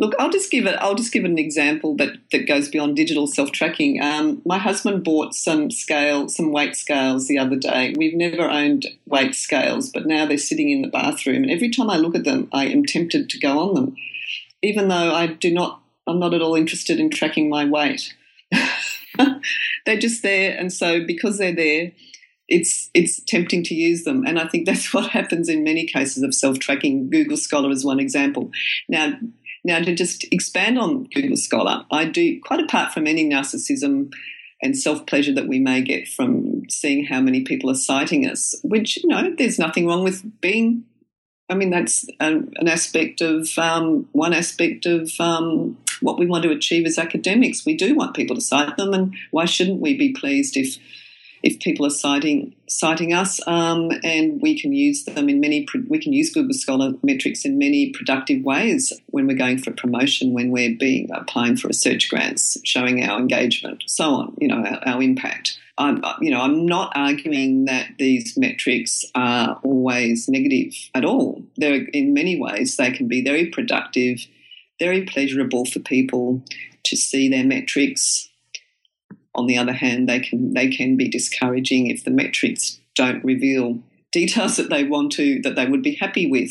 Look, I'll just give it. I'll just give it an example that, that goes beyond digital self-tracking. Um, my husband bought some scale, some weight scales the other day. We've never owned weight scales, but now they're sitting in the bathroom, and every time I look at them, I am tempted to go on them, even though I do not. I'm not at all interested in tracking my weight. They're just there, and so because they're there, it's it's tempting to use them. And I think that's what happens in many cases of self-tracking. Google Scholar is one example. Now, now to just expand on Google Scholar, I do, quite apart from any narcissism and self-pleasure that we may get from seeing how many people are citing us, which, you know, there's nothing wrong with being. I mean, that's an, an aspect of um, one aspect of um, what we want to achieve as academics. We do want people to cite them, and why shouldn't we be pleased if if people are citing citing us? Um, and we can use them in many. We can use Google Scholar metrics in many productive ways when we're going for promotion, when we're being applying for research grants, showing our engagement, so on. You know, our, our impact. I'm, you know, I'm not arguing that these metrics are always negative at all. They're, in many ways, they can be very productive, very pleasurable for people to see their metrics. On the other hand, they can they can be discouraging if the metrics don't reveal details that they want to, that they would be happy with.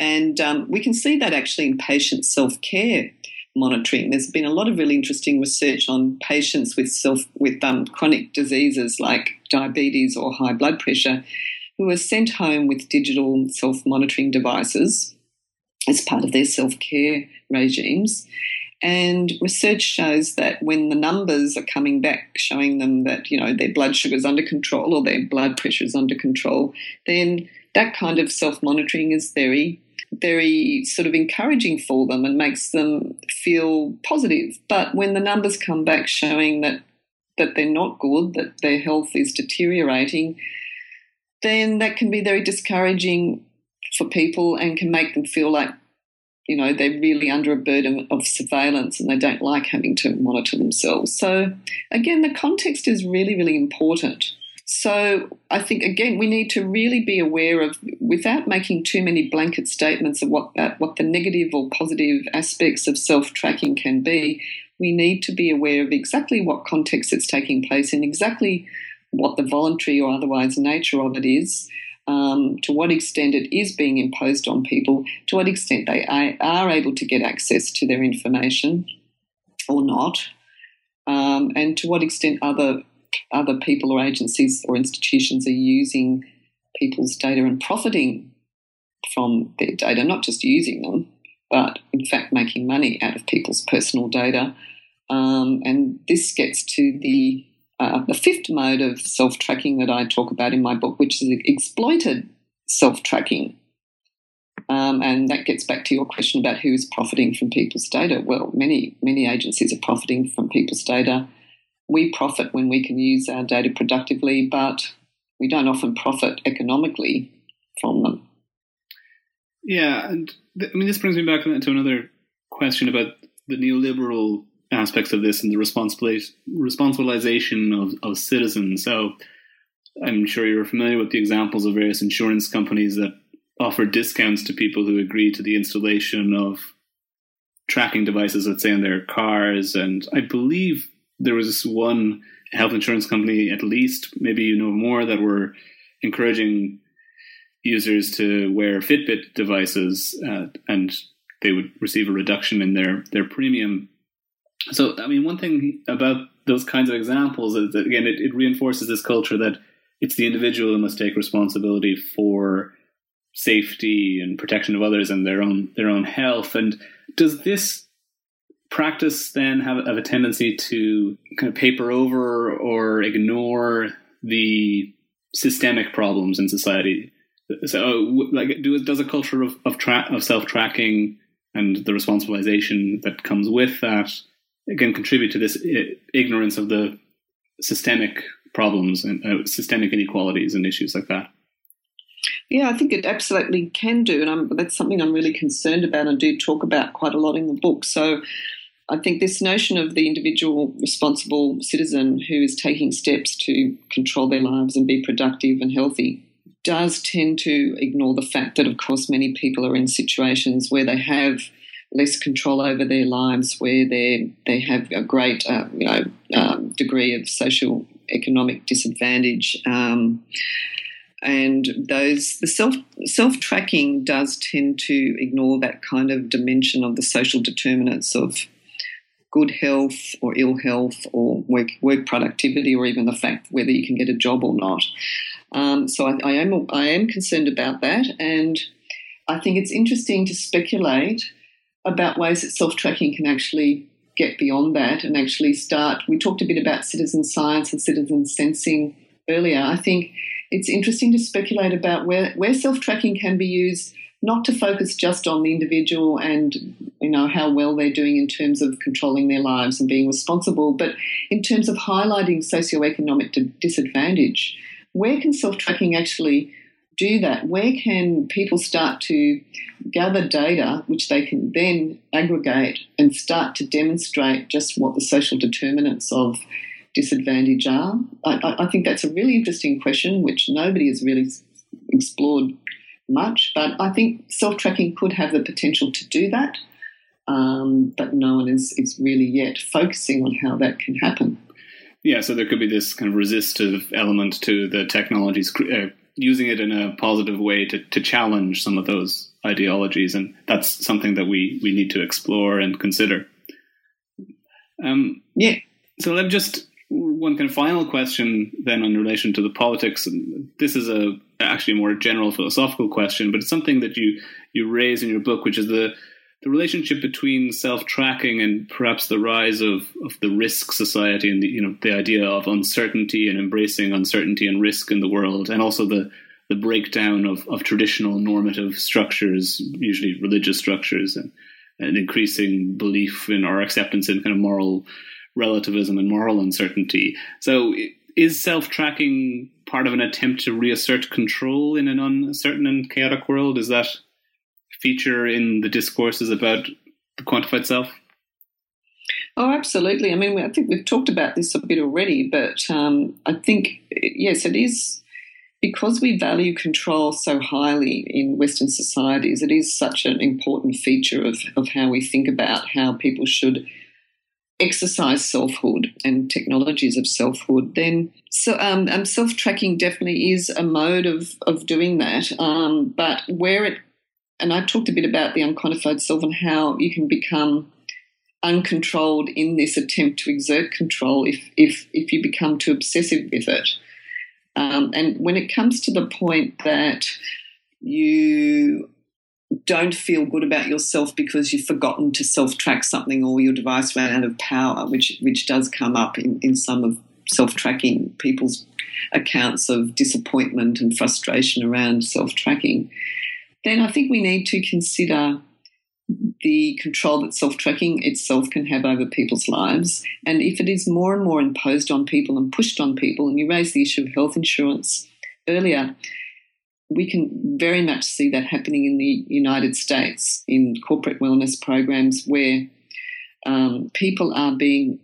And um, we can see that actually in patient self-care monitoring. There's been a lot of really interesting research on patients with self with um, chronic diseases like diabetes or high blood pressure who are sent home with digital self-monitoring devices as part of their self-care regimes. And research shows that when the numbers are coming back showing them that, you know, their blood sugar is under control or their blood pressure is under control, then that kind of self-monitoring is very very sort of encouraging for them and makes them feel positive. But when the numbers come back showing that that they're not good, that their health is deteriorating, then that can be very discouraging for people and can make them feel like, you know, they're really under a burden of surveillance and they don't like having to monitor themselves. So, again, the context is really, really important. So I think, again, we need to really be aware of, without making too many blanket statements of what that, what the negative or positive aspects of self-tracking can be, we need to be aware of exactly what context it's taking place in, exactly what the voluntary or otherwise nature of it is, um, to what extent it is being imposed on people, to what extent they are able to get access to their information or not, um, and to what extent other other people or agencies or institutions are using people's data and profiting from their data, not just using them, but in fact making money out of people's personal data. Um, and this gets to the uh, the fifth mode of self-tracking that I talk about in my book, which is exploited self-tracking. Um, and that gets back to your question about who is profiting from people's data. Well, many, many agencies are profiting from people's data. We profit when we can use our data productively, but we don't often profit economically from them. Yeah, and th- I mean, this brings me back to another question about the neoliberal aspects of this and the responsibilis- responsibilization of, of citizens. So I'm sure you're familiar with the examples of various insurance companies that offer discounts to people who agree to the installation of tracking devices, let's say, in their cars. And I believe there was this one health insurance company, at least, maybe you know more, that were encouraging users to wear Fitbit devices uh, and they would receive a reduction in their, their premium. So, I mean, one thing about those kinds of examples is that, again, it, it reinforces this culture that it's the individual who must take responsibility for safety and protection of others and their own their own health. And does this practice then have, have a tendency to kind of paper over or ignore the systemic problems in society? So, like, do, does a culture of of, tra- of self-tracking and the responsibilization that comes with that again contribute to this ignorance of the systemic problems and uh, systemic inequalities and issues like that? Yeah, I think it absolutely can do, and I'm, that's something I'm really concerned about and do talk about quite a lot in the book. So I think this notion of the individual responsible citizen who is taking steps to control their lives and be productive and healthy does tend to ignore the fact that, of course, many people are in situations where they have less control over their lives, where they they have a great uh, you know um, degree of social economic disadvantage, um, and those the self self tracking does tend to ignore that kind of dimension of the social determinants of good health or ill health or work, work productivity or even the fact whether you can get a job or not. Um, so I, I am I am concerned about that, and I think it's interesting to speculate about ways that self-tracking can actually get beyond that and actually start. We talked a bit about citizen science and citizen sensing earlier. I think it's interesting to speculate about where, where self-tracking can be used, not to focus just on the individual and, you know, how well they're doing in terms of controlling their lives and being responsible, but in terms of highlighting socioeconomic disadvantage. Where can self-tracking actually do that? Where can people start to gather data which they can then aggregate and start to demonstrate just what the social determinants of disadvantage are? I, I think that's a really interesting question which nobody has really explored much, but I think self-tracking could have the potential to do that, um, but no one is, is really yet focusing on how that can happen. Yeah, so there could be this kind of resistive element to the technologies, uh, using it in a positive way to, to challenge some of those ideologies, and that's something that we, we need to explore and consider. Um, yeah. So let me just... One kind of final question then in relation to the politics, and this is a actually a more general philosophical question, but it's something that you, you raise in your book, which is the, the relationship between self-tracking and perhaps the rise of, of the risk society and the, you know, the idea of uncertainty and embracing uncertainty and risk in the world, and also the, the breakdown of, of traditional normative structures, usually religious structures, and an increasing belief in or acceptance in kind of moral relativism and moral uncertainty. So is self-tracking part of an attempt to reassert control in an uncertain and chaotic world? Is that a feature in the discourses about the quantified self? Oh, absolutely. I mean, I think we've talked about this a bit already, but um, I think, yes, it is, because we value control so highly in Western societies, it is such an important feature of, of how we think about how people should exercise selfhood and technologies of selfhood, then so, um, um, self-tracking definitely is a mode of, of doing that. Um, but where it, and I talked a bit about the unquantified self and how you can become uncontrolled in this attempt to exert control if if, if you become too obsessive with it. Um, and when it comes to the point that you don't feel good about yourself because you've forgotten to self-track something or your device ran out of power, which which does come up in, in some of self-tracking, people's accounts of disappointment and frustration around self-tracking, then I think we need to consider the control that self-tracking itself can have over people's lives. And if it is more and more imposed on people and pushed on people, and you raised the issue of health insurance earlier, we can very much see that happening in the United States in corporate wellness programs where um, people are being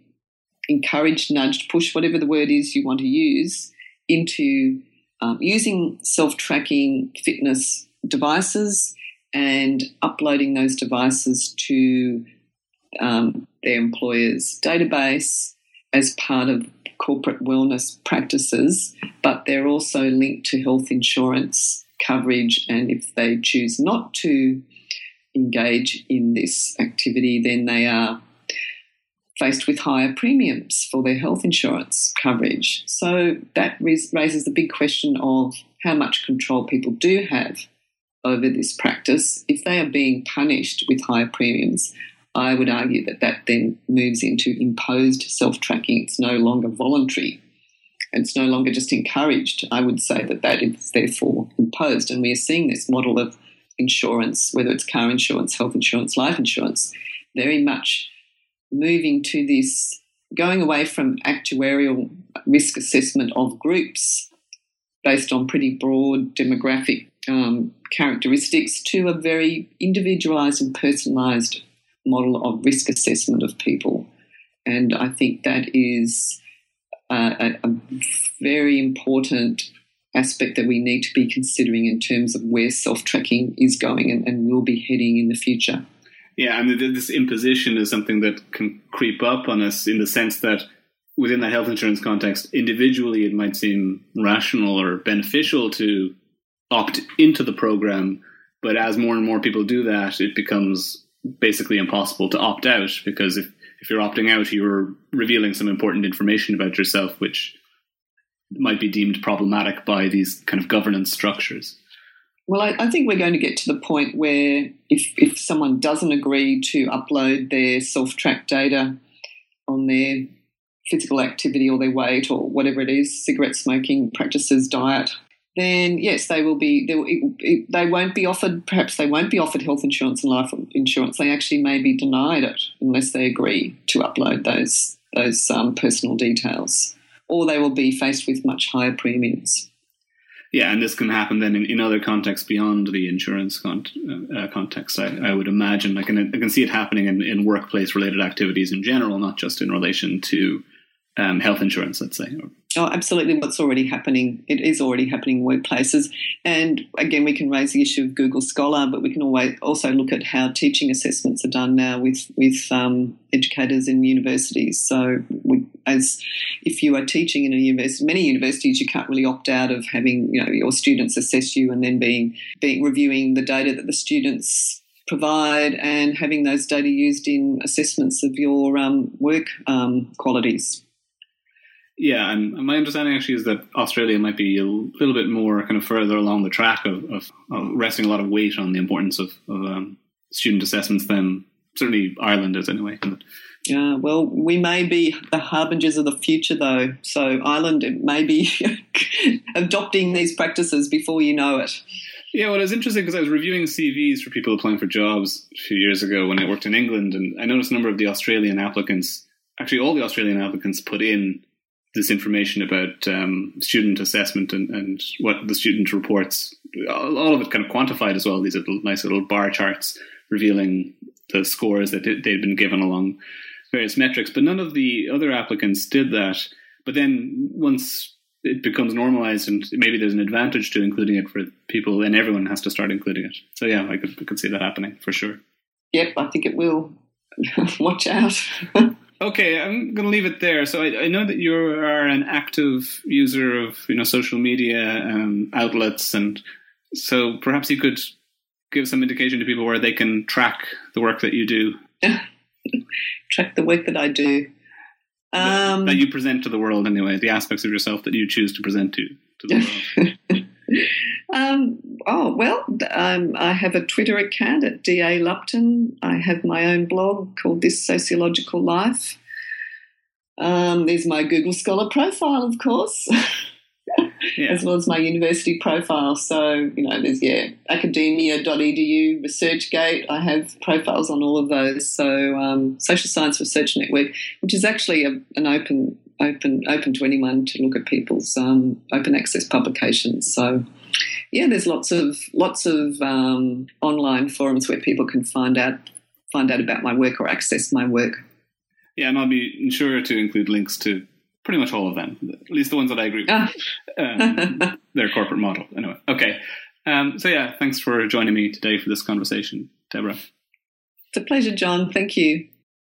encouraged, nudged, pushed, whatever the word is you want to use, into um, using self-tracking fitness devices and uploading those devices to um, their employer's database as part of corporate wellness practices, but they're also linked to health insurance coverage, and if they choose not to engage in this activity, then they are faced with higher premiums for their health insurance coverage. So that raises the big question of how much control people do have over this practice. If they are being punished with higher premiums, I would argue that that then moves into imposed self-tracking. It's no longer voluntary. It's no longer just encouraged. I would say that that is therefore imposed. And we are seeing this model of insurance, whether it's car insurance, health insurance, life insurance, very much moving to this, going away from actuarial risk assessment of groups based on pretty broad demographic um, characteristics to a very individualised and personalised model of risk assessment of people. And I think that is a, a very important aspect that we need to be considering in terms of where self-tracking is going and, and will be heading in the future. Yeah, I mean, this imposition is something that can creep up on us in the sense that within the health insurance context, individually it might seem rational or beneficial to opt into the program, but as more and more people do that, it becomes basically impossible to opt out, because if, if you're opting out, you're revealing some important information about yourself, which might be deemed problematic by these kind of governance structures. Well, I, I think we're going to get to the point where if, if someone doesn't agree to upload their self-tracked data on their physical activity or their weight or whatever it is, cigarette smoking practices, diet, then yes, they will be. They, will, it, it, they won't be offered. Perhaps they won't be offered health insurance and life insurance. They actually may be denied it unless they agree to upload those those um, personal details, or they will be faced with much higher premiums. Yeah, and this can happen then in, in other contexts beyond the insurance con- uh, context, I, I would imagine. I can, I can see it happening in, in workplace-related activities in general, not just in relation to um, health insurance, let's say. Oh, absolutely. What's already happening, it is already happening in workplaces. And, again, we can raise the issue of Google Scholar, but we can always also look at how teaching assessments are done now with, with um, educators in universities. So we As if you are teaching in a university, many universities you can't really opt out of having, you know, your students assess you and then being, being reviewing the data that the students provide and having those data used in assessments of your um, work um, qualities. Yeah, and my understanding actually is that Australia might be a little bit more kind of further along the track of, of, of resting a lot of weight on the importance of, of um, student assessments than certainly Ireland is anyway. Yeah, well, we may be the harbingers of the future, though. So Ireland may be adopting these practices before you know it. Yeah, well, it's interesting because I was reviewing C Vs for people applying for jobs a few years ago when I worked in England, and I noticed a number of the Australian applicants, actually all the Australian applicants put in this information about um, student assessment and, and what the student reports, all of it kind of quantified as well, these little, nice little bar charts revealing the scores that they'd been given along various metrics, but none of the other applicants did that. But then once it becomes normalized and maybe there's an advantage to including it for people, then everyone has to start including it. So yeah, I could, I could see that happening for sure. Yep, I think it will. Watch out. Okay, I'm going to leave it there. So I, I know that you are an active user of, you know, social media um, outlets, and so perhaps you could give some indication to people where they can track the work that you do. Track the work that I do. Um, that you present to the world anyway, the aspects of yourself that you choose to present to, to the world. um, oh, well, um, I have a Twitter account at D A Lupton. I have my own blog called This Sociological Life. Um, there's my Google Scholar profile, of course, yeah. As well as my university profile. So, you know, there's, yeah, academia dot e d u, ResearchGate. I have profiles on all of those. So um, Social Science Research Network, which is actually a, an open open, open to anyone to look at people's um, open access publications. So, yeah, there's lots of lots of um, online forums where people can find out find out about my work or access my work. Yeah, and I'll be sure to include links to pretty much all of them, at least the ones that I agree with, um, their corporate model. Anyway, okay. Um, so, yeah, thanks for joining me today for this conversation, Deborah. It's a pleasure, John. Thank you.